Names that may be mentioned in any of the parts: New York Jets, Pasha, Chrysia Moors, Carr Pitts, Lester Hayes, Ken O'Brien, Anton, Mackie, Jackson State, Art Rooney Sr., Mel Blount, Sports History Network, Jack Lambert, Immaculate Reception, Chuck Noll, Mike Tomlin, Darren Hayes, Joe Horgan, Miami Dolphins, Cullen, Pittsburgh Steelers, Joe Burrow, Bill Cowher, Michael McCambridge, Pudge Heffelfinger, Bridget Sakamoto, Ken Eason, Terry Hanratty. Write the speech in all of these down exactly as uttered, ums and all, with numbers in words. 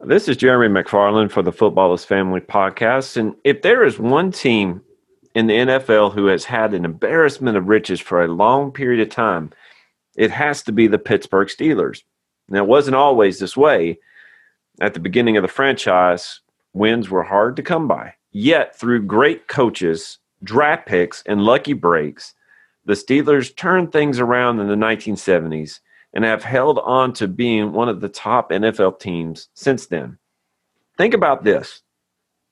This is Jeremy McFarland for the Footballist Family Podcast. And if there is one team in the N F L who has had an embarrassment of riches for a long period of time, it has to be the Pittsburgh Steelers. Now, it wasn't always this way. At the beginning of the franchise, wins were hard to come by. Yet, through great coaches, draft picks, and lucky breaks, the Steelers turned things around in the nineteen seventies and have held on to being one of the top N F L teams since then. Think about this.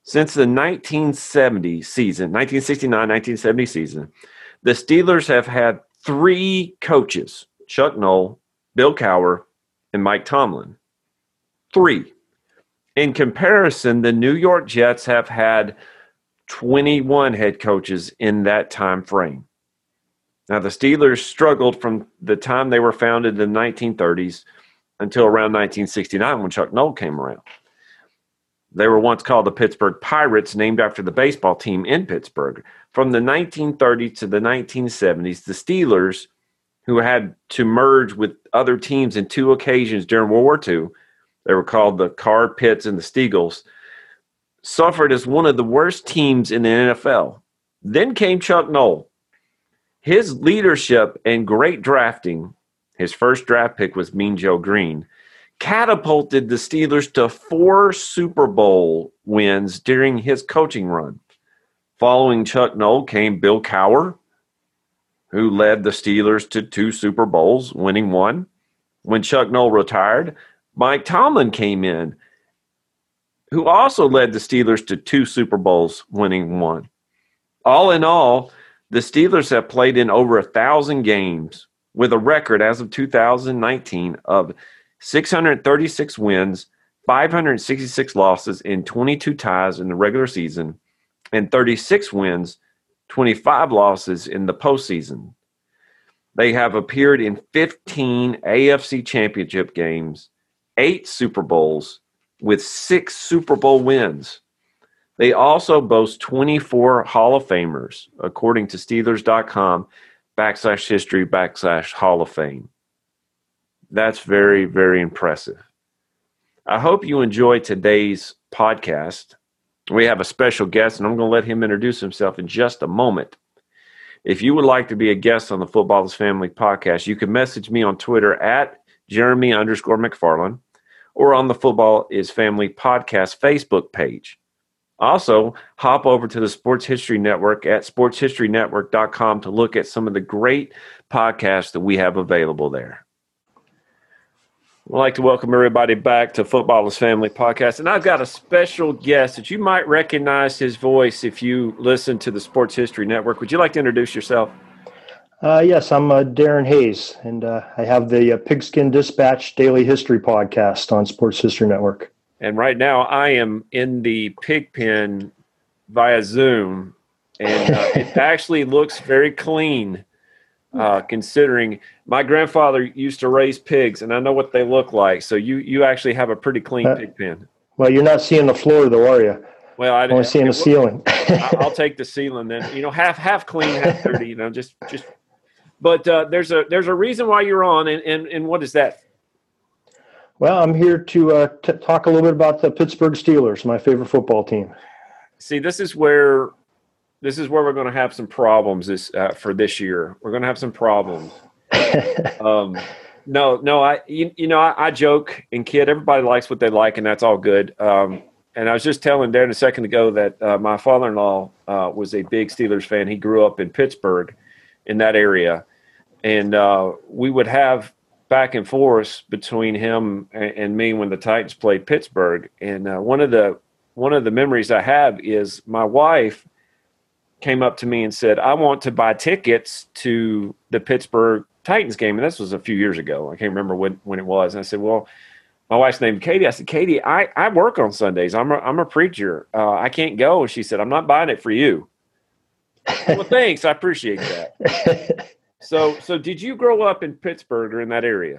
Since the nineteen seventy season, nineteen sixty-nine nineteen seventy season, the Steelers have had three coaches, Chuck Noll, Bill Cowher, and Mike Tomlin. Three. In comparison, the New York Jets have had twenty-one head coaches in that time frame. Now, the Steelers struggled from the time they were founded in the nineteen thirties until around nineteen sixty-nine when Chuck Noll came around. They were once called the Pittsburgh Pirates, named after the baseball team in Pittsburgh. From the nineteen thirties to the nineteen seventies, the Steelers, who had to merge with other teams in two occasions during World War Two, they were called the Carr Pitts and the Steagles, suffered as one of the worst teams in the N F L. Then came Chuck Noll. His leadership and great drafting, his first draft pick was Mean Joe Green, catapulted the Steelers to four Super Bowl wins during his coaching run. Following Chuck Noll came Bill Cowher, who led the Steelers to two Super Bowls, winning one. When Chuck Noll retired, Mike Tomlin came in, who also led the Steelers to two Super Bowls, winning one. All in all, the Steelers have played in over one thousand games with a record as of two thousand nineteen of six hundred thirty-six wins, five hundred sixty-six losses, and twenty-two ties in the regular season, and thirty-six wins, twenty-five losses in the postseason. They have appeared in fifteen A F C championship games, eight Super Bowls, with six Super Bowl wins. They also boast twenty-four Hall of Famers, according to Steelers.com backslash history backslash Hall of Fame. That's very, very impressive. I hope you enjoy today's podcast. We have a special guest, and I'm going to let him introduce himself in just a moment. If you would like to be a guest on the Footballers Family Podcast, you can message me on Twitter at Jeremy underscore McFarland or on the Football is Family Podcast Facebook page. Also, hop over to the Sports History Network at sports history network dot com to look at some of the great podcasts that we have available there. I'd like to welcome everybody back to Footballers Family Podcast. And I've got a special guest that you might recognize his voice if you listen to the Sports History Network. Would you like to introduce yourself? Uh, yes, I'm uh, Darren Hayes, and uh, I have the uh, Pigskin Dispatch Daily History Podcast on Sports History Network. And right now I am in the pig pen via Zoom, and uh, it actually looks very clean uh, considering my grandfather used to raise pigs, and I know what they look like. So you, you actually have a pretty clean uh, pig pen. Well, you're not seeing the floor though, are you? Well, I only seeing the ceiling. I'll take the ceiling then. You know, half half clean, half dirty. You know, just just. But uh, there's a there's a reason why you're on, and and, and what is that? Well, I'm here to uh, t- talk a little bit about the Pittsburgh Steelers, my favorite football team. See, this is where this is where we're going to have some problems this uh, for this year. We're going to have some problems. um, no, no, I you, you know I, I joke and kid. Everybody likes what they like, and that's all good. Um, and I was just telling Darren a second ago that uh, my father-in-law uh, was a big Steelers fan. He grew up in Pittsburgh, in that area, and uh, we would have back and forth between him and me when the Titans played Pittsburgh. And uh, one of the, one of the memories I have is my wife came up to me and said, I want to buy tickets to the Pittsburgh Titans game. And this was a few years ago. I can't remember when, when it was. And I said, well, my wife's name is Katie. I said, Katie, I, I work on Sundays. I'm a, I'm a preacher. Uh, I can't go. And she said, I'm not buying it for you. Well, thanks. I appreciate that. So, so did you grow up in Pittsburgh or in that area?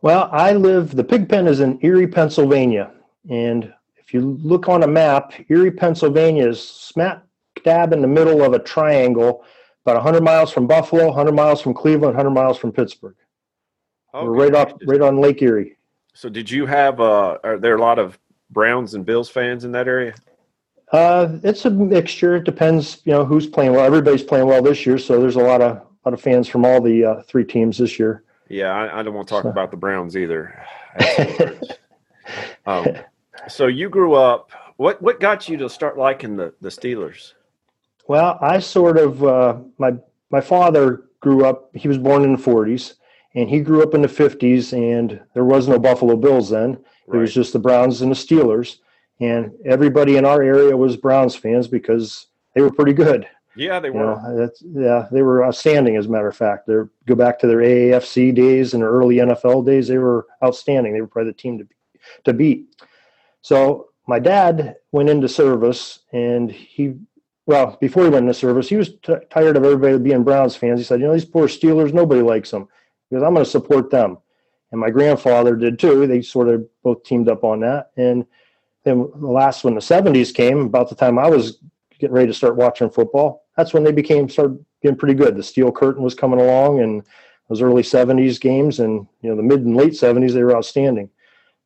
Well, I live, the pig pen is in Erie, Pennsylvania. And if you look on a map, Erie, Pennsylvania is smack dab in the middle of a triangle, about one hundred miles from Buffalo, one hundred miles from Cleveland, one hundred miles from Pittsburgh. Okay. We're right off, right on Lake Erie. So did you have uh, – are there a lot of Browns and Bills fans in that area? Uh, it's a mixture. It depends, you know, who's playing well. Everybody's playing well this year, so there's a lot of lot of fans from all the uh, three teams this year. Yeah, I, I don't want to talk so. about the Browns either. um, so you grew up – what what got you to start liking the, the Steelers? Well, I sort of uh, – my my father grew up – he was born in the forties. And he grew up in the fifties, and there was no Buffalo Bills then. Right. It was just the Browns and the Steelers. And everybody in our area was Browns fans because they were pretty good. Yeah, they were. You know, that's, yeah, they were outstanding, as a matter of fact. They go back to their A A F C days and their early N F L days. They were outstanding. They were probably the team to, to beat. So my dad went into service, and he – well, before he went into service, he was t- tired of everybody being Browns fans. He said, you know, these poor Steelers, nobody likes them. Because I'm going to support them. And my grandfather did too. They sort of both teamed up on that. And then the last when the seventies came, about the time I was getting ready to start watching football, that's when they became started getting pretty good. The Steel Curtain was coming along and those early seventies games, and you know, the mid and late seventies, they were outstanding.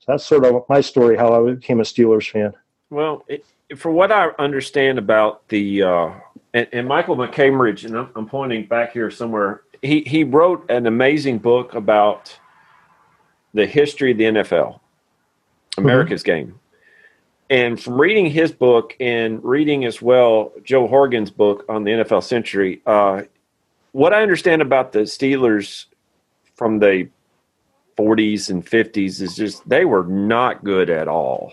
So that's sort of my story, how I became a Steelers fan. Well, it, for what I understand about the uh, and, and Michael McCambridge, and I'm, I'm pointing back here somewhere. He he wrote an amazing book about the history of the N F L, America's mm-hmm. Game. And from reading his book and reading as well Joe Horgan's book on the N F L century, uh, what I understand about the Steelers from the forties and fifties is just they were not good at all.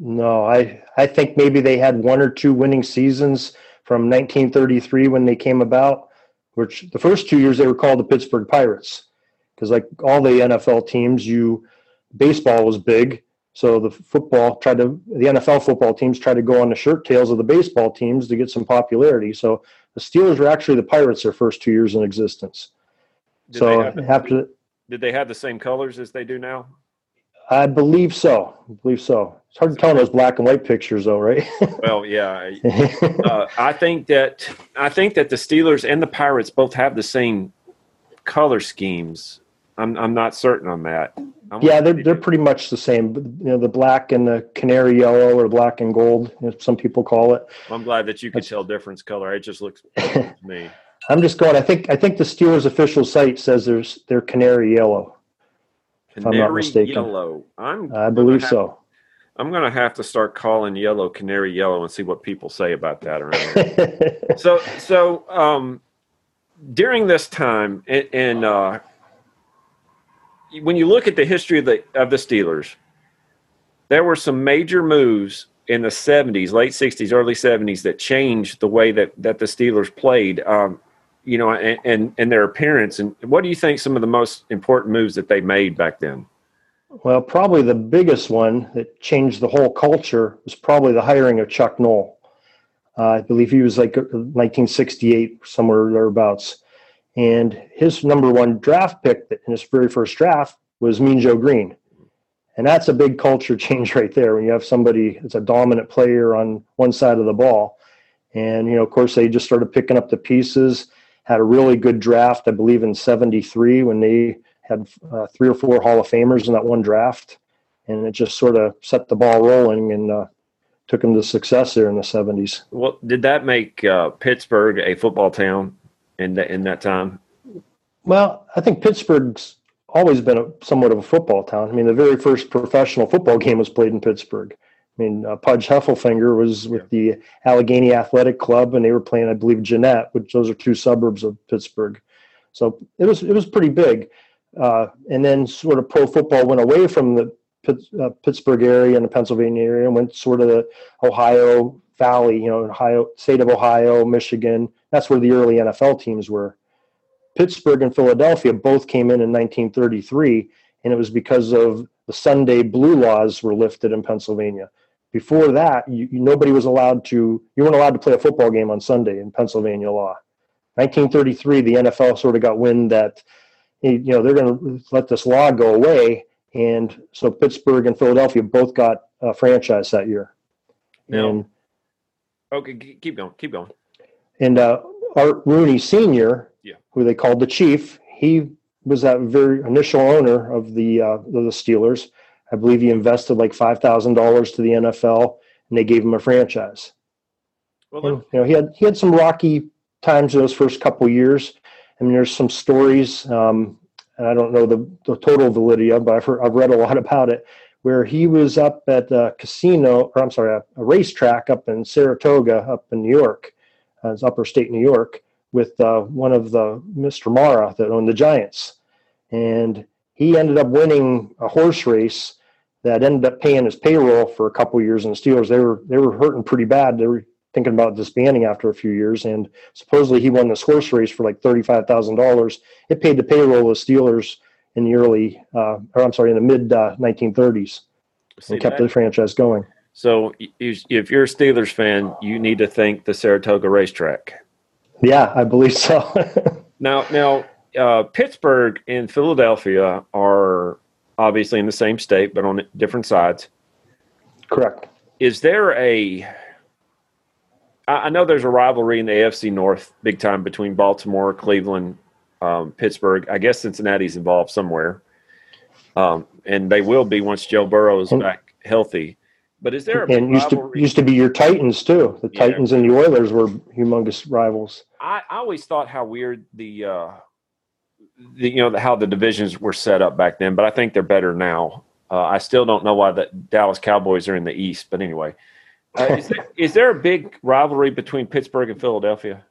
No, I, I think maybe they had one or two winning seasons from nineteen thirty-three when they came about, which the first two years they were called the Pittsburgh Pirates because like all the N F L teams, you baseball was big. So the football tried to, the N F L football teams tried to go on the shirt tails of the baseball teams to get some popularity. So the Steelers were actually the Pirates their first two years in existence. Did so they have the, after, did they have the same colors as they do now? I believe so. I believe so. It's hard to tell in those black and white pictures, though, right? Well, yeah. Uh, I think that I think that the Steelers and the Pirates both have the same color schemes. I'm I'm not certain on that. I'm yeah, they're they're pretty much the same. You know, the black and the canary yellow, or black and gold, as some people call it. Well, I'm glad that you could tell difference color. It just looks to me. I'm just going. I think I think the Steelers official site says there's they're canary yellow. Canary if I'm not mistaken. Yellow. I'm I believe so. I'm going to have to start calling yellow canary yellow and see what people say about that around here. so, so um, during this time, and, and uh, when you look at the history of the of the Steelers, there were some major moves in the seventies, late sixties, early seventies that changed the way that, that the Steelers played, um, you know, and, and, and their appearance. And what do you think some of the most important moves that they made back then? Well, probably the biggest one that changed the whole culture was probably the hiring of Chuck Noll. Uh, I believe he was like nineteen sixty-eight, somewhere thereabouts. And his number one draft pick in his very first draft was Mean Joe Green. And that's a big culture change right there when you have somebody that's a dominant player on one side of the ball. And, you know, of course, they just started picking up the pieces, had a really good draft, I believe, in seventy-three when they – had uh, three or four Hall of Famers in that one draft, and it just sort of set the ball rolling and uh, took them to success there in the seventies. Well, did that make uh, Pittsburgh a football town in, the, in that time? Well, I think Pittsburgh's always been a, somewhat of a football town. I mean, the very first professional football game was played in Pittsburgh. I mean, uh, Pudge Heffelfinger was with the Allegheny Athletic Club, and they were playing, I believe, Jeanette, which those are two suburbs of Pittsburgh. So it was it was pretty big. Uh, and then sort of pro football went away from the Pitt, uh, Pittsburgh area and the Pennsylvania area and went sort of the Ohio Valley, you know, Ohio, state of Ohio, Michigan. That's where the early N F L teams were. Pittsburgh and Philadelphia both came in in nineteen thirty-three, and it was because of the Sunday blue laws were lifted in Pennsylvania. Before that, you, you, nobody was allowed to – you weren't allowed to play a football game on Sunday in Pennsylvania law. nineteen thirty-three, the N F L sort of got wind that – you know, they're going to let this law go away. And so Pittsburgh and Philadelphia both got a franchise that year. Now, and, okay, keep going, keep going. And uh, Art Rooney Senior, yeah. who they called the Chief, he was that very initial owner of the, uh, of the Steelers. I believe he invested like five thousand dollars to the N F L, and they gave him a franchise. Well, and, you know, he had he had some rocky times in those first couple years. I mean, there's some stories, um, and I don't know the, the total validity of, but I've heard, I've read a lot about it, where he was up at a casino, or I'm sorry, a, a racetrack up in Saratoga, up in New York, uh, it's upper state New York, with uh, one of the Mister Mara that owned the Giants. And he ended up winning a horse race that ended up paying his payroll for a couple of years in the Steelers. They were, they were hurting pretty bad. They were thinking about disbanding after a few years. And supposedly he won this horse race for like thirty-five thousand dollars. It paid the payroll of the Steelers in the early, uh, or I'm sorry, in the mid uh, nineteen thirties, and kept the franchise going. So if you're a Steelers fan, you need to thank the Saratoga racetrack. Yeah, I believe so. now, now uh, Pittsburgh and Philadelphia are obviously in the same state, but on different sides. Correct. Is there a – I know there's a rivalry in the A F C North big time between Baltimore, Cleveland, um, Pittsburgh. I guess Cincinnati's involved somewhere, um, and they will be once Joe Burrow is back healthy. But is there a and used to, used to be your Titans too. The yeah. Titans and the Oilers were humongous rivals. I, I always thought how weird the, uh, the you know the, how the divisions were set up back then, but I think they're better now. Uh, I still don't know why the Dallas Cowboys are in the East, but anyway, uh, is, there, is there a big rivalry between Pittsburgh and Philadelphia?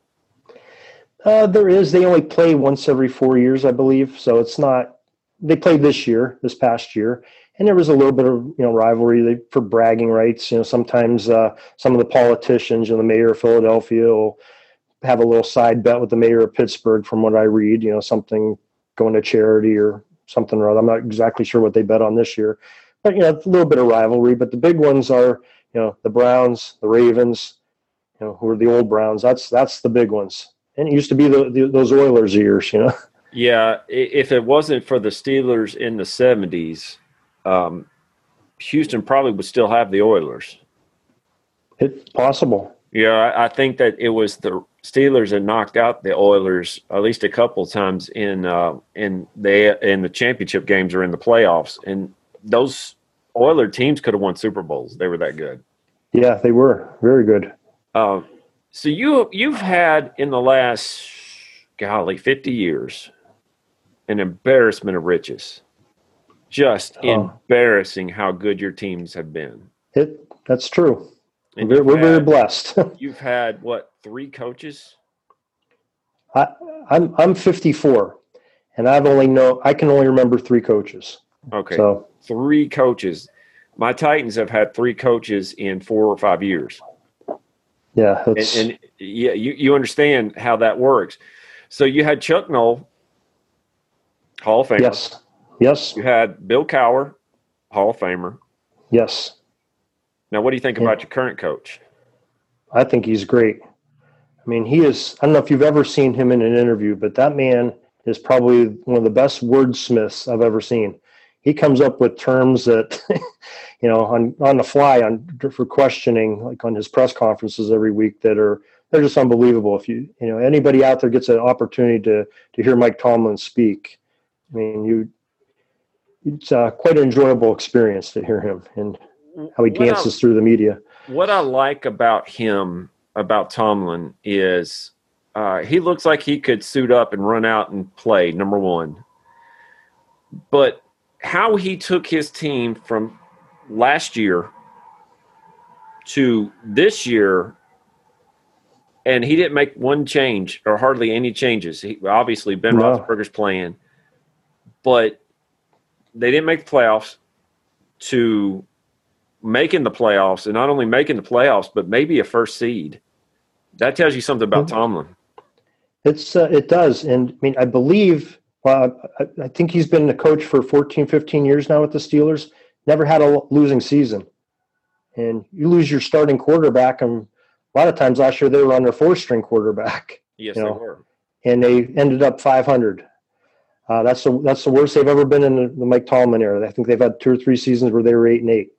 Uh, there is. They only play once every four years, I believe. So it's not. They played this year, this past year. And there was a little bit of you know rivalry for bragging rights. You know, sometimes uh, some of the politicians, you know, the mayor of Philadelphia will have a little side bet with the mayor of Pittsburgh, from what I read. You know, something going to charity or something or other. I'm not exactly sure what they bet on this year, but you know, a little bit of rivalry. But the big ones are you know the Browns, the Ravens, you know, who are the old Browns. That's that's the big ones. And it used to be the, the, those Oilers years. You know. Yeah, if it wasn't for the Steelers in the seventies. Um, Houston probably would still have the Oilers. It's possible. Yeah, I, I think that it was the Steelers that knocked out the Oilers at least a couple times in uh, in the in the championship games or in the playoffs. And those Oiler teams could have won Super Bowls. They were that good. Yeah, they were very good. Uh, so you you've had in the last golly fifty years an embarrassment of riches. Just embarrassing how good your teams have been. It that's true. And we're we're had, very blessed. You've had what, three coaches? I I'm I'm fifty-four, and I've only know I can only remember three coaches. Okay, so three coaches. My Titans have had three coaches in four or five years. Yeah, and, and yeah, you you understand how that works. So you had Chuck Noll, Hall of Famer. Yes. Yes. You had Bill Cowher, Hall of Famer. Yes. Now, what do you think yeah. about your current coach? I think he's great. I mean, he is – I don't know if you've ever seen him in an interview, but that man is probably one of the best wordsmiths I've ever seen. He comes up with terms that, you know, on, on the fly on for questioning, like on his press conferences every week that are – they're just unbelievable. If you – you know, anybody out there gets an opportunity to to hear Mike Tomlin speak, I mean, you – it's uh, quite an enjoyable experience to hear him and how he dances I, through the media. What I like about him, about Tomlin, is uh, he looks like he could suit up and run out and play, number one. But how he took his team from last year to this year, and he didn't make one change or hardly any changes. He, obviously, Ben no. Roethlisberger's playing, but – they didn't make the playoffs to making the playoffs, and not only making the playoffs, but maybe a first seed. That tells you something about Tomlin. It's uh, it does. And I mean, I believe, well, I, I think he's been the coach for fourteen, fifteen years now with the Steelers, never had a losing season. And you lose your starting quarterback. And a lot of times last year, they were on their fourth string quarterback. Yes, you know, they were. And they ended up five hundred. Uh, that's the that's the worst they've ever been in the, the Mike Tomlin era. I think they've had two or three seasons where they were eight and eight.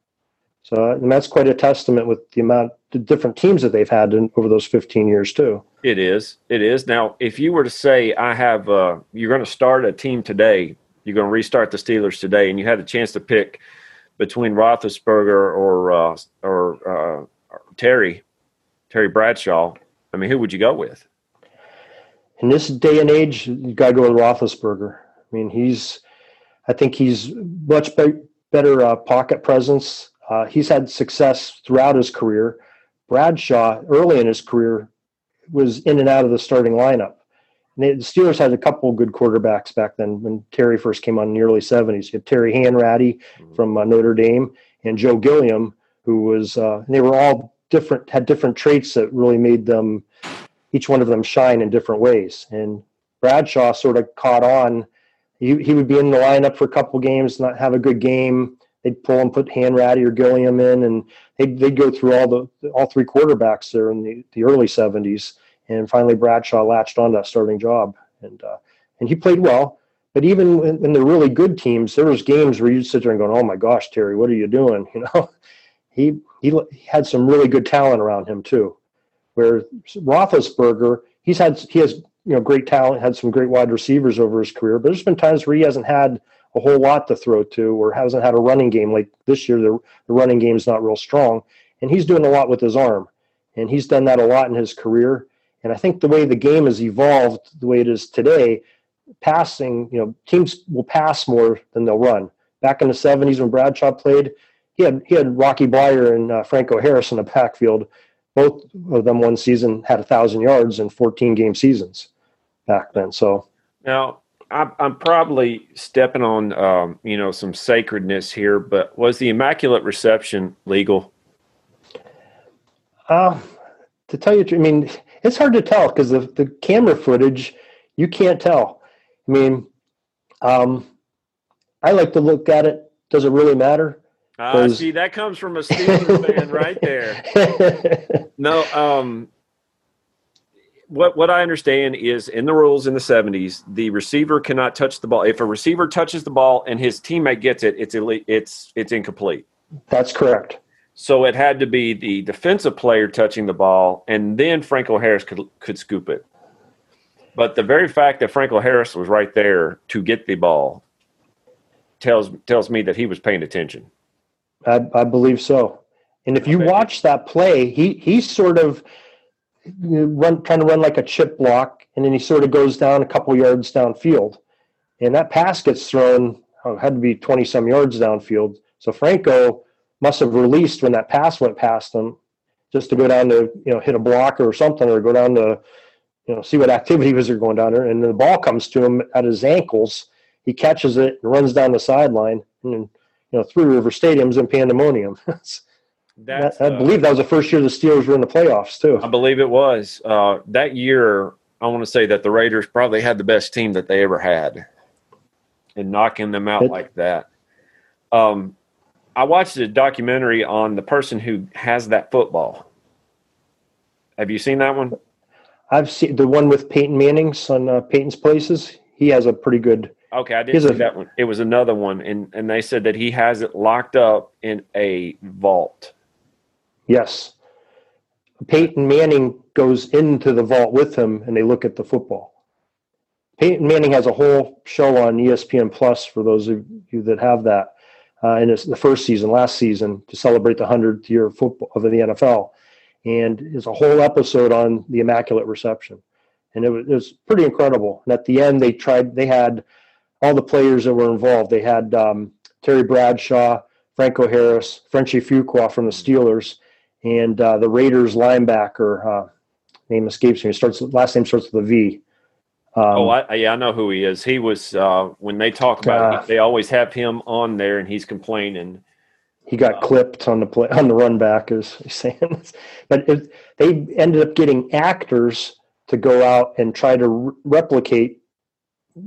So, and that's quite a testament with the amount the different teams that they've had in, over those fifteen years too. It is, it is. Now, if you were to say, I have, uh, you're going to start a team today, you're going to restart the Steelers today, and you had a chance to pick between Roethlisberger or uh, or uh, Terry, Terry Bradshaw, I mean, who would you go with? In this day and age, you got to go with Roethlisberger. I mean, he's, I think he's much be- better uh, pocket presence. Uh, he's had success throughout his career. Bradshaw, early in his career, was in and out of the starting lineup. And they, the Steelers had a couple of good quarterbacks back then when Terry first came on in the early seventies. You had Terry Hanratty mm-hmm. from uh, Notre Dame and Joe Gilliam, who was, uh, and they were all different, had different traits that really made them, each one of them shine in different ways. And Bradshaw sort of caught on. He, he would be in the lineup for a couple games, not have a good game. They'd pull and put Hanratty or Gilliam in, and they'd, they'd go through all the all three quarterbacks there in the, the early seventies. And finally, Bradshaw latched on to that starting job, and uh, and he played well. But even in, in the really good teams, there was games where you'd sit there and go, "Oh my gosh, Terry, what are you doing?" You know, he he had some really good talent around him too. Where Roethlisberger, he's had he has you know great talent, had some great wide receivers over his career, but there's been times where he hasn't had a whole lot to throw to, or hasn't had a running game. Like this year, the, the running game's not real strong, and he's doing a lot with his arm, and he's done that a lot in his career. And I think the way the game has evolved, the way it is today, passing, you know, teams will pass more than they'll run. Back in the seventies when Bradshaw played, he had he had Rocky Blyer and uh, Franco Harris in the backfield. Both of them one season had one thousand yards in fourteen-game seasons back then. So now, I'm, I'm probably stepping on, um, you know, some sacredness here, but was the Immaculate Reception legal? Uh, to tell you the truth, I mean, it's hard to tell because the, the camera footage, you can't tell. I mean, um, I like to look at it. Does it really matter? Ah, see, that comes from a Steelers fan right there. No, um, what what I understand is in the rules in the seventies, the receiver cannot touch the ball. If a receiver touches the ball and his teammate gets it, it's elite, it's it's incomplete. That's correct. So it had to be the defensive player touching the ball, and then Franco Harris could could scoop it. But the very fact that Franco Harris was right there to get the ball tells tells me that he was paying attention. I, I believe so. And if you watch that play, he he's sort of run trying to run like a chip block, and then he sort of goes down a couple yards downfield, and that pass gets thrown. Oh, it had to be twenty-some yards downfield. So Franco must have released when that pass went past them, just to go down to, you know, hit a blocker or something, or go down to, you know, see what activity was there going down there. And then the ball comes to him at his ankles. He catches it and runs down the sideline. And then, you know, Three River Stadium's in pandemonium. That's, I, I believe that was the first year the Steelers were in the playoffs too. I believe it was. Uh, that year, I want to say that the Raiders probably had the best team that they ever had, and knocking them out it, like that. Um, I watched a documentary on the person who has that football. Have you seen that one? I've seen the one with Peyton Manning's on uh, Peyton's Places. He has a pretty good. Okay, I didn't see a, that one. It was another one, and, and they said that he has it locked up in a vault. Yes. Peyton Manning goes into the vault with him, and they look at the football. Peyton Manning has a whole show on E S P N Plus for those of you that have that, uh, in the first season, last season, to celebrate the hundredth year of football of the N F L. And it's a whole episode on the Immaculate Reception. And it was, it was pretty incredible. And at the end, they tried, they had – all the players that were involved. They had um, Terry Bradshaw, Franco Harris, Frenchie Fuqua from the Steelers, and uh, the Raiders linebacker. Uh, name escapes me. It starts last name starts with a V. Um, oh, I, yeah, I know who he is. He was uh, when they talk about uh, it, they always have him on there, and he's complaining. He got uh, clipped on the play on the run back, is he's saying. But it, they ended up getting actors to go out and try to re- replicate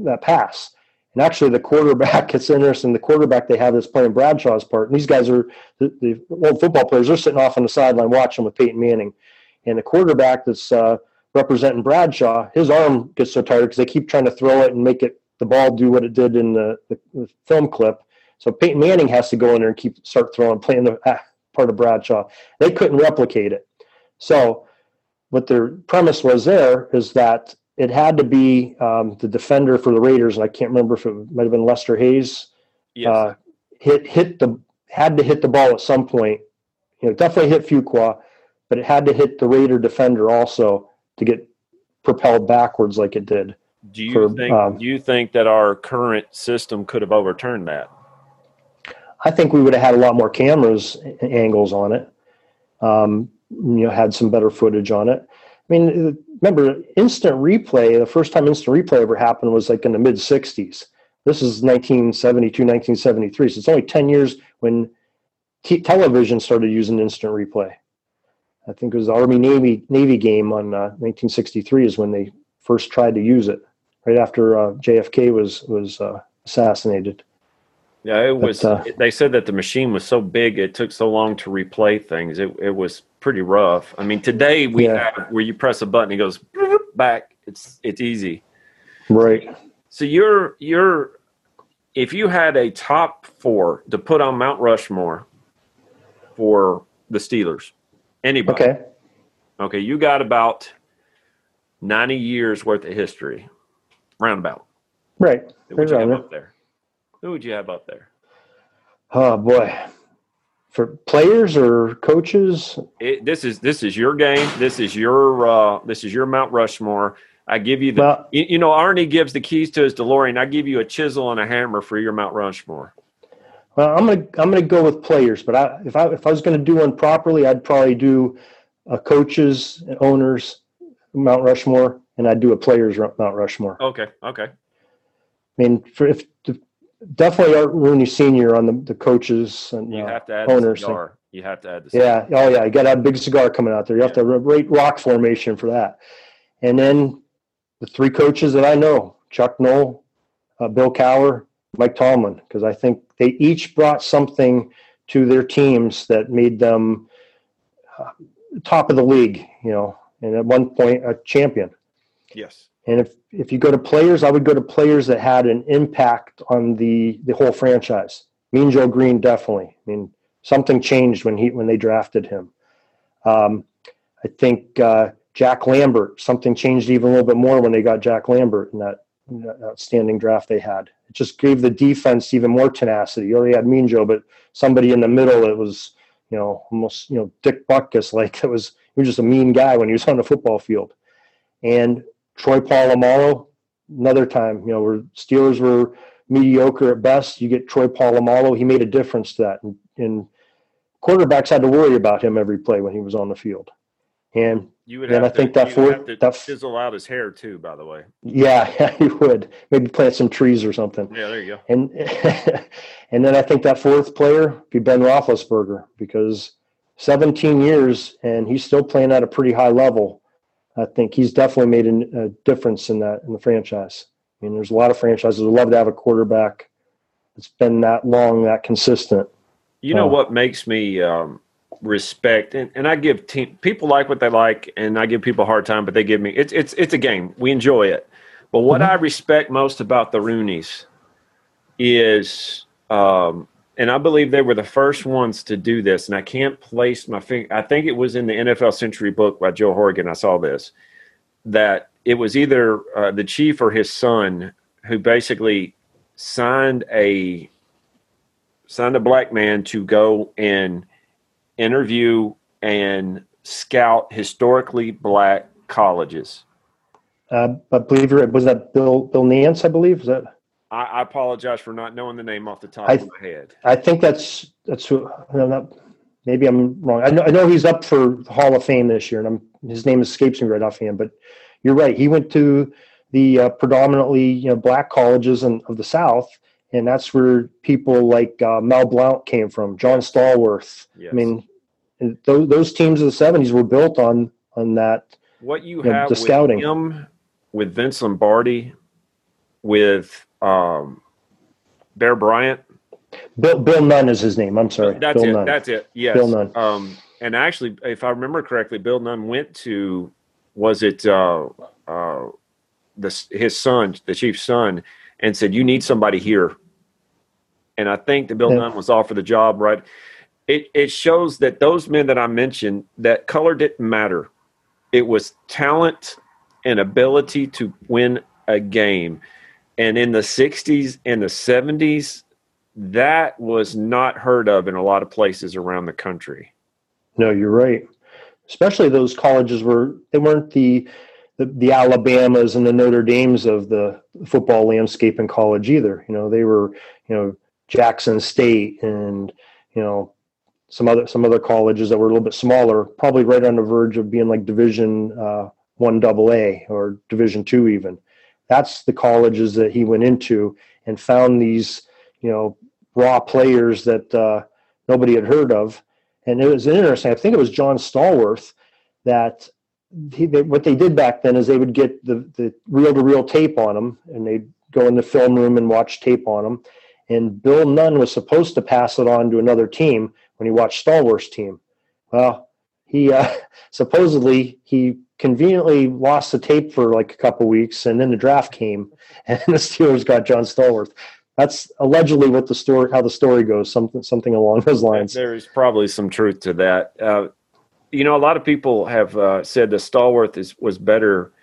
that pass. And actually, the quarterback, it's interesting, the quarterback they have is playing Bradshaw's part. And these guys are, the, the old football players, they're sitting off on the sideline watching with Peyton Manning. And the quarterback that's uh, representing Bradshaw, his arm gets so tired because they keep trying to throw it and make it the ball do what it did in the, the, the film clip. So Peyton Manning has to go in there and keep start throwing, playing the ah, part of Bradshaw. They couldn't replicate it. So what their premise was there is that it had to be um, the defender for the Raiders, and I can't remember if it might have been Lester Hayes. Yes. Uh, hit hit the had to hit the ball at some point. You know, definitely hit Fuqua, but it had to hit the Raider defender also to get propelled backwards like it did. Do you for, think? Um, do you think that our current system could have overturned that? I think we would have had a lot more cameras and angles on it. Um, you know, had some better footage on it. I mean, remember instant replay, the first time instant replay ever happened was like in the mid sixties. This is nineteen seventy-two, nineteen seventy-three. So it's only ten years when t- television started using instant replay. I think it was the Army Navy, Navy game on uh, nineteen sixty-three is when they first tried to use it, right after uh, J F K was, was uh, assassinated. Yeah, it was. But, uh, they said that the machine was so big, it took so long to replay things. It it was pretty rough. I mean, today we yeah. have where you press a button, it goes back. It's it's easy, right? So, so you're you're if you had a top four to put on Mount Rushmore for the Steelers, anybody? Okay, okay, you got about ninety years worth of history, roundabout. Right, what you have up there? Who would you have up there? Oh boy, for players or coaches? It, this is this is your game. This is your uh, this is your Mount Rushmore. I give you the well, you, you know Arnie gives the keys to his DeLorean. I give you a chisel and a hammer for your Mount Rushmore. Well, I'm gonna I'm gonna go with players, but I, if I if I was gonna do one properly, I'd probably do a coaches and owners Mount Rushmore, and I'd do a players Mount Rushmore. Okay, okay. I mean, for if. if Definitely Art Rooney Senior on the, the coaches and you have uh, to add owners. The cigar. You have to add the cigar. Yeah. Oh, yeah. You got to have a big cigar coming out there. You yeah. have to have a great rock formation for that. And then the three coaches that I know, Chuck Noll, uh, Bill Cowher, Mike Tomlin, because I think they each brought something to their teams that made them uh, top of the league, you know, and at one point a champion. Yes. And if, if you go to players, I would go to players that had an impact on the, the whole franchise. Mean Joe Green, definitely. I mean, something changed when he when they drafted him. Um, I think uh, Jack Lambert, something changed even a little bit more when they got Jack Lambert in that, in that outstanding draft they had. It just gave the defense even more tenacity. You already had Mean Joe, but somebody in the middle, it was, you know, almost, you know, Dick Butkus, like it was, he was just a mean guy when he was on the football field. And Troy Polamalu, another time, you know, where Steelers were mediocre at best. You get Troy Polamalu, he made a difference to that. And, and quarterbacks had to worry about him every play when he was on the field. And you would then have I to, think that fourth, that fizzle out his hair too, by the way. Yeah, yeah, you would. Maybe plant some trees or something. Yeah, there you go. And and then I think that fourth player would be Ben Roethlisberger, because seventeen years and he's still playing at a pretty high level. I think he's definitely made a difference in that in the franchise. I mean, there's a lot of franchises that would love to have a quarterback that's been that long, that consistent. You know uh, what makes me um, respect, and, and I give team, people like what they like, and I give people a hard time, but they give me it's it's it's a game. We enjoy it. But what mm-hmm. I respect most about the Rooneys is, um, and I believe they were the first ones to do this, and I can't place my finger. I think it was in the N F L Century book by Joe Horgan. I saw this, that it was either uh, the chief or his son who basically signed a signed a black man to go and interview and scout historically black colleges. Uh, I believe you're right. Was that Bill Bill Nance, I believe? Is that? I apologize for not knowing the name off the top I, of my head. I think that's that's who. I'm not, maybe I'm wrong. I know I know he's up for the Hall of Fame this year, and I'm, his name escapes me right offhand. But you're right. He went to the uh, predominantly you know black colleges and of the South, and that's where people like uh, Mel Blount came from, John Stallworth. Yes. I mean, those those teams of the seventies were built on on that. What you, you have know, the with scouting. Him, with Vince Lombardi, with Um, Bear Bryant, Bill Bill Nunn is his name. I'm sorry, that's Bill it. Nunn. That's it. Yes, Bill Nunn. Um, and actually, if I remember correctly, Bill Nunn went to was it uh, uh, the his son, the chief's son, and said, "You need somebody here." And I think that Bill yeah. Nunn was offered the job. Right. It it shows that those men that I mentioned, that color didn't matter. It was talent and ability to win a game. And in the sixties and the seventies, that was not heard of in a lot of places around the country. No, you're right. Especially those colleges were, they weren't the, the, the Alabamas and the Notre Dames of the football landscape in college either. You know, they were, you know, Jackson State and, you know, some other, some other colleges that were a little bit smaller, probably right on the verge of being like Division uh, one double A or Division two even. That's the colleges that he went into and found these, you know, raw players that uh, nobody had heard of. And it was interesting. I think it was John Stallworth that he, they, what they did back then is they would get the, the reel-to-reel tape on them, and they'd go in the film room and watch tape on them. And Bill Nunn was supposed to pass it on to another team when he watched Stallworth's team. Well, he uh, supposedly he conveniently lost the tape for like a couple weeks, and then the draft came, and the Steelers got John Stallworth. That's allegedly what the story, how the story goes, something something along those lines. There is probably some truth to that. Uh, you know, a lot of people have uh, said that Stallworth is, was better,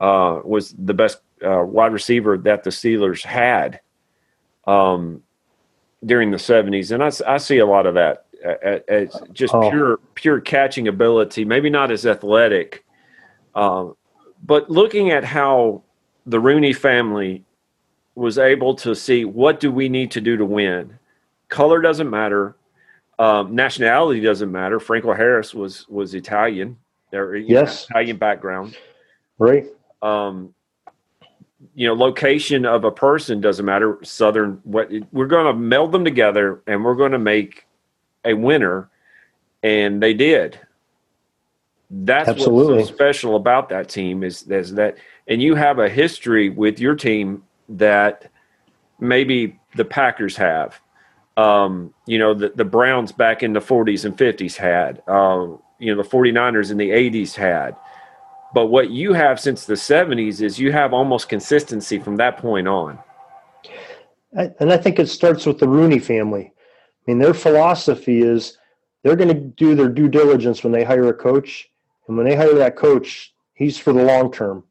uh, was the best uh, wide receiver that the Steelers had um, during the seventies, and I, I see a lot of that as just oh. pure pure catching ability. Maybe not as athletic, uh, but looking at how the Rooney family was able to see what do we need to do to win. Color doesn't matter. Um, nationality doesn't matter. Franco Harris was, was Italian. There, yes. Know, Italian background. Right. Um, you know, location of a person doesn't matter. Southern, what we're going to meld them together and we're going to make a winner. And they did. That's Absolutely. What's so special about that team is, is that, and you have a history with your team that maybe the Packers have, um, you know, the, the Browns back in the forties and fifties had, um, you know, the 49ers in the eighties had. But what you have since the seventies is you have almost consistency from that point on. I, and I think it starts with the Rooney family. I mean, their philosophy is they're going to do their due diligence when they hire a coach. And when they hire that coach, he's for the long term.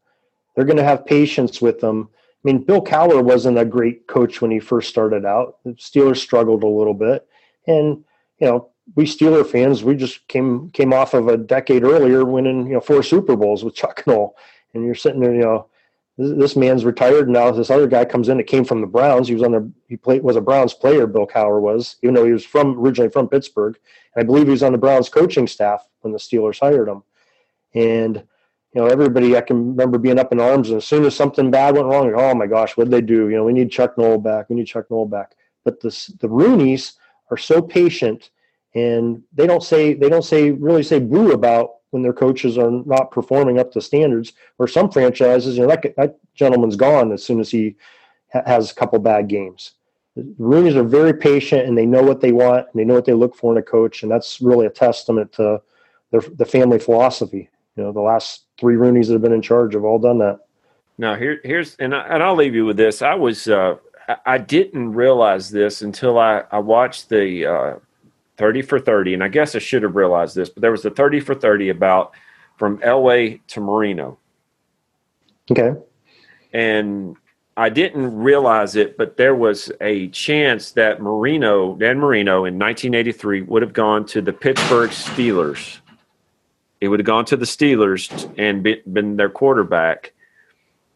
They're going to have patience with them. I mean, Bill Cowher wasn't a great coach when he first started out. The Steelers struggled a little bit. And, you know, we Steeler fans, we just came came off of a decade earlier winning, you know, four Super Bowls with Chuck Noll. And you're sitting there, you know, this, this man's retired. Now this other guy comes in that came from the Browns. He was on the he played was a Browns player, Bill Cowher was, even though he was from originally from Pittsburgh. And I believe he was on the Browns coaching staff when the Steelers hired him. And you know, everybody, I can remember being up in arms, and as soon as something bad went wrong, oh my gosh, what did they do? You know, we need Chuck Noll back. We need Chuck Noll back. But the the Rooneys are so patient, and they don't say they don't say really say boo about when their coaches are not performing up to standards. Or some franchises, you know, that that gentleman's gone as soon as he ha- has a couple bad games. The Rooneys are very patient, and they know what they want, and they know what they look for in a coach, and that's really a testament to their the family philosophy. You know, the last three Rooneys that have been in charge have all done that. Now, here, here's, and, I, and I'll leave you with this. I was, uh, I, I didn't realize this until I, I watched the uh, thirty for thirty, and I guess I should have realized this, but there was the thirty for thirty about from L A to Marino. Okay. And I didn't realize it, but there was a chance that Marino, Dan Marino in nineteen eighty-three would have gone to the Pittsburgh Steelers. He would have gone to the Steelers and been their quarterback,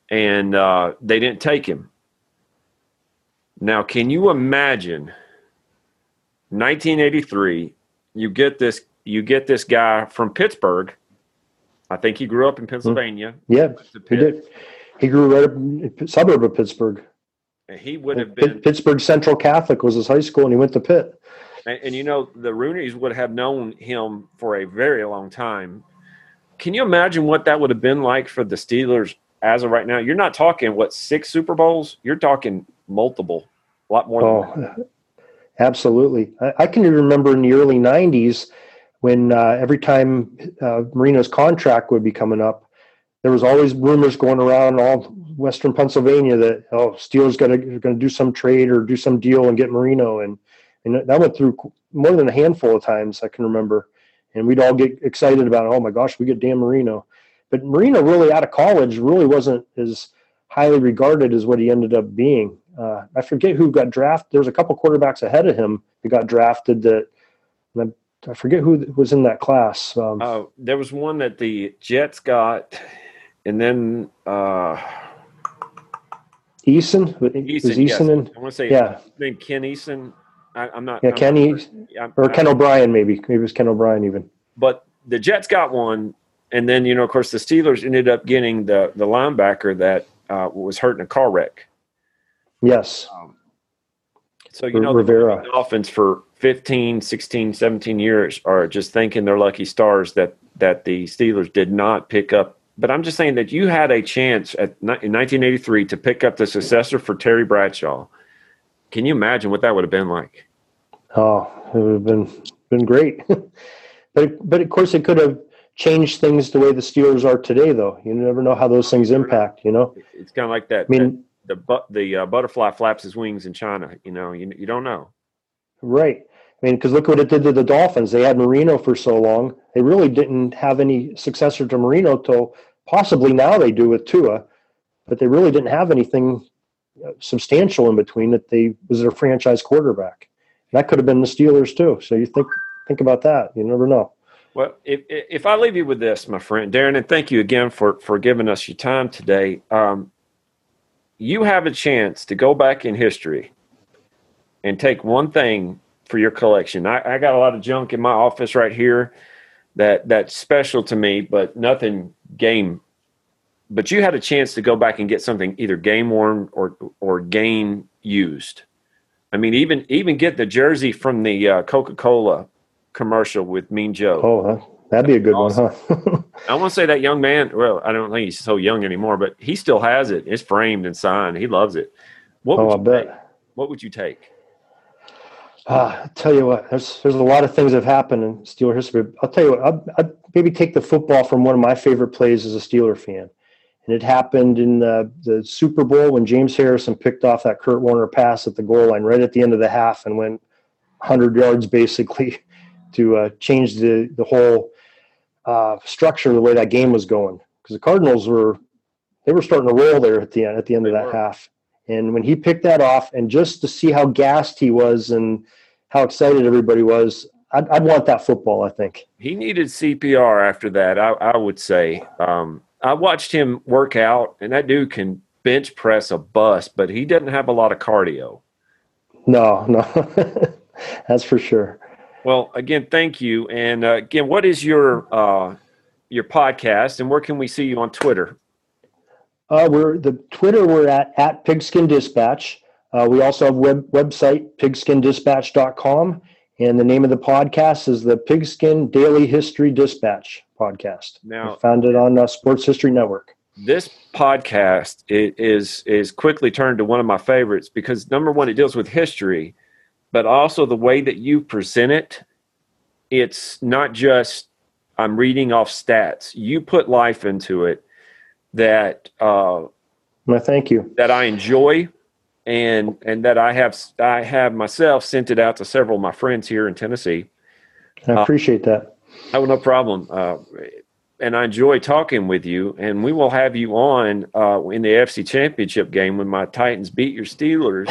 and uh, they didn't take him. Now, can you imagine nineteen eighty-three? You get this, you get this guy from Pittsburgh. I think he grew up in Pennsylvania. Yeah, he did. He grew right up in a suburb of Pittsburgh. And he would have been Pittsburgh Central Catholic was his high school, and he went to Pitt. And, and, you know, the Rooneys would have known him for a very long time. Can you imagine what that would have been like for the Steelers as of right now? You're not talking, what, six Super Bowls? You're talking multiple, a lot more oh, than that. Absolutely. I, I can remember in the early nineties when uh, every time uh, Marino's contract would be coming up, there was always rumors going around all western Pennsylvania that, oh, Steelers got to going to do some trade or do some deal and get Marino. And And that went through more than a handful of times I can remember. And we'd all get excited about, oh, my gosh, we get Dan Marino. But Marino really out of college really wasn't as highly regarded as what he ended up being. Uh, I forget who got drafted. There was a couple quarterbacks ahead of him that got drafted that I forget who was in that class. Um, oh, there was one that the Jets got, and then uh, Eason. Eason, was Eason yes. in? I want to say yeah. his name Ken Eason. I, I'm not. Yeah, I'm Ken Eason or I'm, Ken I'm, O'Brien maybe. Maybe it was Ken O'Brien even. But the Jets got one, and then you know, of course, the Steelers ended up getting the the linebacker that uh, was hurt in a car wreck. Yes. Um, so, you know, Rivera. The Dolphins for fifteen, sixteen, seventeen years are just thinking they're lucky stars that, that the Steelers did not pick up. But I'm just saying that you had a chance at, in nineteen eighty-three to pick up the successor for Terry Bradshaw. Can you imagine what that would have been like? Oh, it would have been, been great. but, but, of course, it could have changed things the way the Steelers are today, though. You never know how those things impact, you know? It's kind of like that. I mean, that, the but the uh, butterfly flaps his wings in China. You know, you you don't know, right? I mean, because look what it did to the Dolphins. They had Marino for so long. They really didn't have any successor to Marino till possibly now they do with Tua, but they really didn't have anything substantial in between that they was their franchise quarterback. And that could have been the Steelers too. So you think think about that. You never know. Well, if if I leave you with this, my friend Darren, and thank you again for for giving us your time today. Um, You have a chance to go back in history and take one thing for your collection. I, I got a lot of junk in my office right here that that's special to me, but nothing game. But you had a chance to go back and get something either game worn or or game used. I mean, even even get the jersey from the uh, Coca-Cola commercial with Mean Joe. Oh, huh? That'd be a good awesome. one, huh? I want to say that young man, well, I don't think he's so young anymore, but he still has it. It's framed and signed. He loves it. What would oh, you I bet. Take? What would you take? Uh, I'll tell you what, there's there's a lot of things that have happened in Steeler history. I'll tell you what, I'd, I'd maybe take the football from one of my favorite plays as a Steeler fan. And it happened in the, the Super Bowl when James Harrison picked off that Kurt Warner pass at the goal line right at the end of the half and went one hundred yards basically to uh, change the, the whole – Uh, structure the way that game was going, because the Cardinals were they were starting to roll there at the end at the end they of that were. half. And when he picked that off, and just to see how gassed he was and how excited everybody was, I'd, I'd want that football. I think he needed C P R after that. I, I would say um, I watched him work out, and that dude can bench press a bus, but he doesn't have a lot of cardio. No, no, that's for sure. Well, again, thank you. And uh, again, what is your uh, your podcast, and where can we see you on Twitter? Uh, we're the Twitter we're at at Pigskin Dispatch. Uh, we also have web website pigskin dispatch dot com, and the name of the podcast is the Pigskin Daily History Dispatch podcast. Now, we found it on uh, Sports History Network. This podcast is is quickly turned to one of my favorites because number one, it deals with history. But also the way that you present it, it's not just I'm reading off stats. You put life into it that uh, well, thank you. That I enjoy, and and that I have I have myself sent it out to several of my friends here in Tennessee. I appreciate uh, that. Oh, no problem. Uh, and I enjoy talking with you. And we will have you on uh, in the A F C Championship game when my Titans beat your Steelers.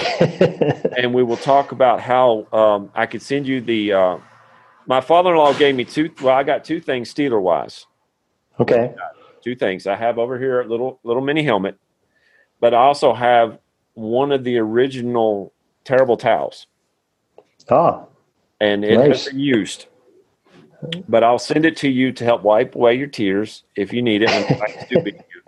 And we will talk about how um, I could send you the uh, – my father-in-law gave me two – well, I got two things Steeler-wise. Okay. Two things. I have over here a little, little mini helmet, but I also have one of the original terrible towels. Ah, and it nice. Has been used. But I'll send it to you to help wipe away your tears if you need it. I'm stupid you.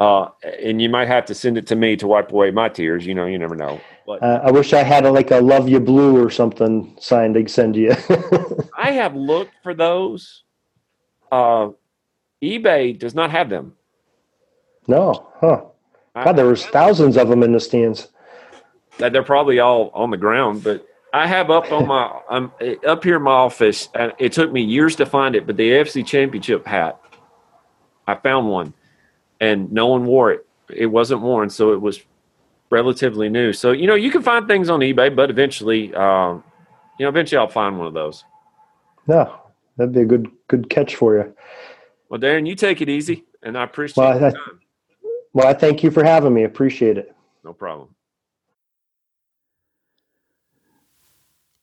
Uh, and you might have to send it to me to wipe away my tears. You know, you never know. But, uh, I wish I had a, like a "Love You Blue" or something signed to send you. I have looked for those. Uh, eBay does not have them. No, huh? God, there was thousands of them in the stands. That they're probably all on the ground, but. I have up on my um, up here in my office. And it took me years to find it, but the A F C Championship hat, I found one, and no one wore it. It wasn't worn, so it was relatively new. So you know, you can find things on eBay, but eventually, um, you know, eventually I'll find one of those. No, that'd be a good good catch for you. Well, Darren, you take it easy, and I appreciate well, your I, time. Well, I thank you for having me. Appreciate it. No problem.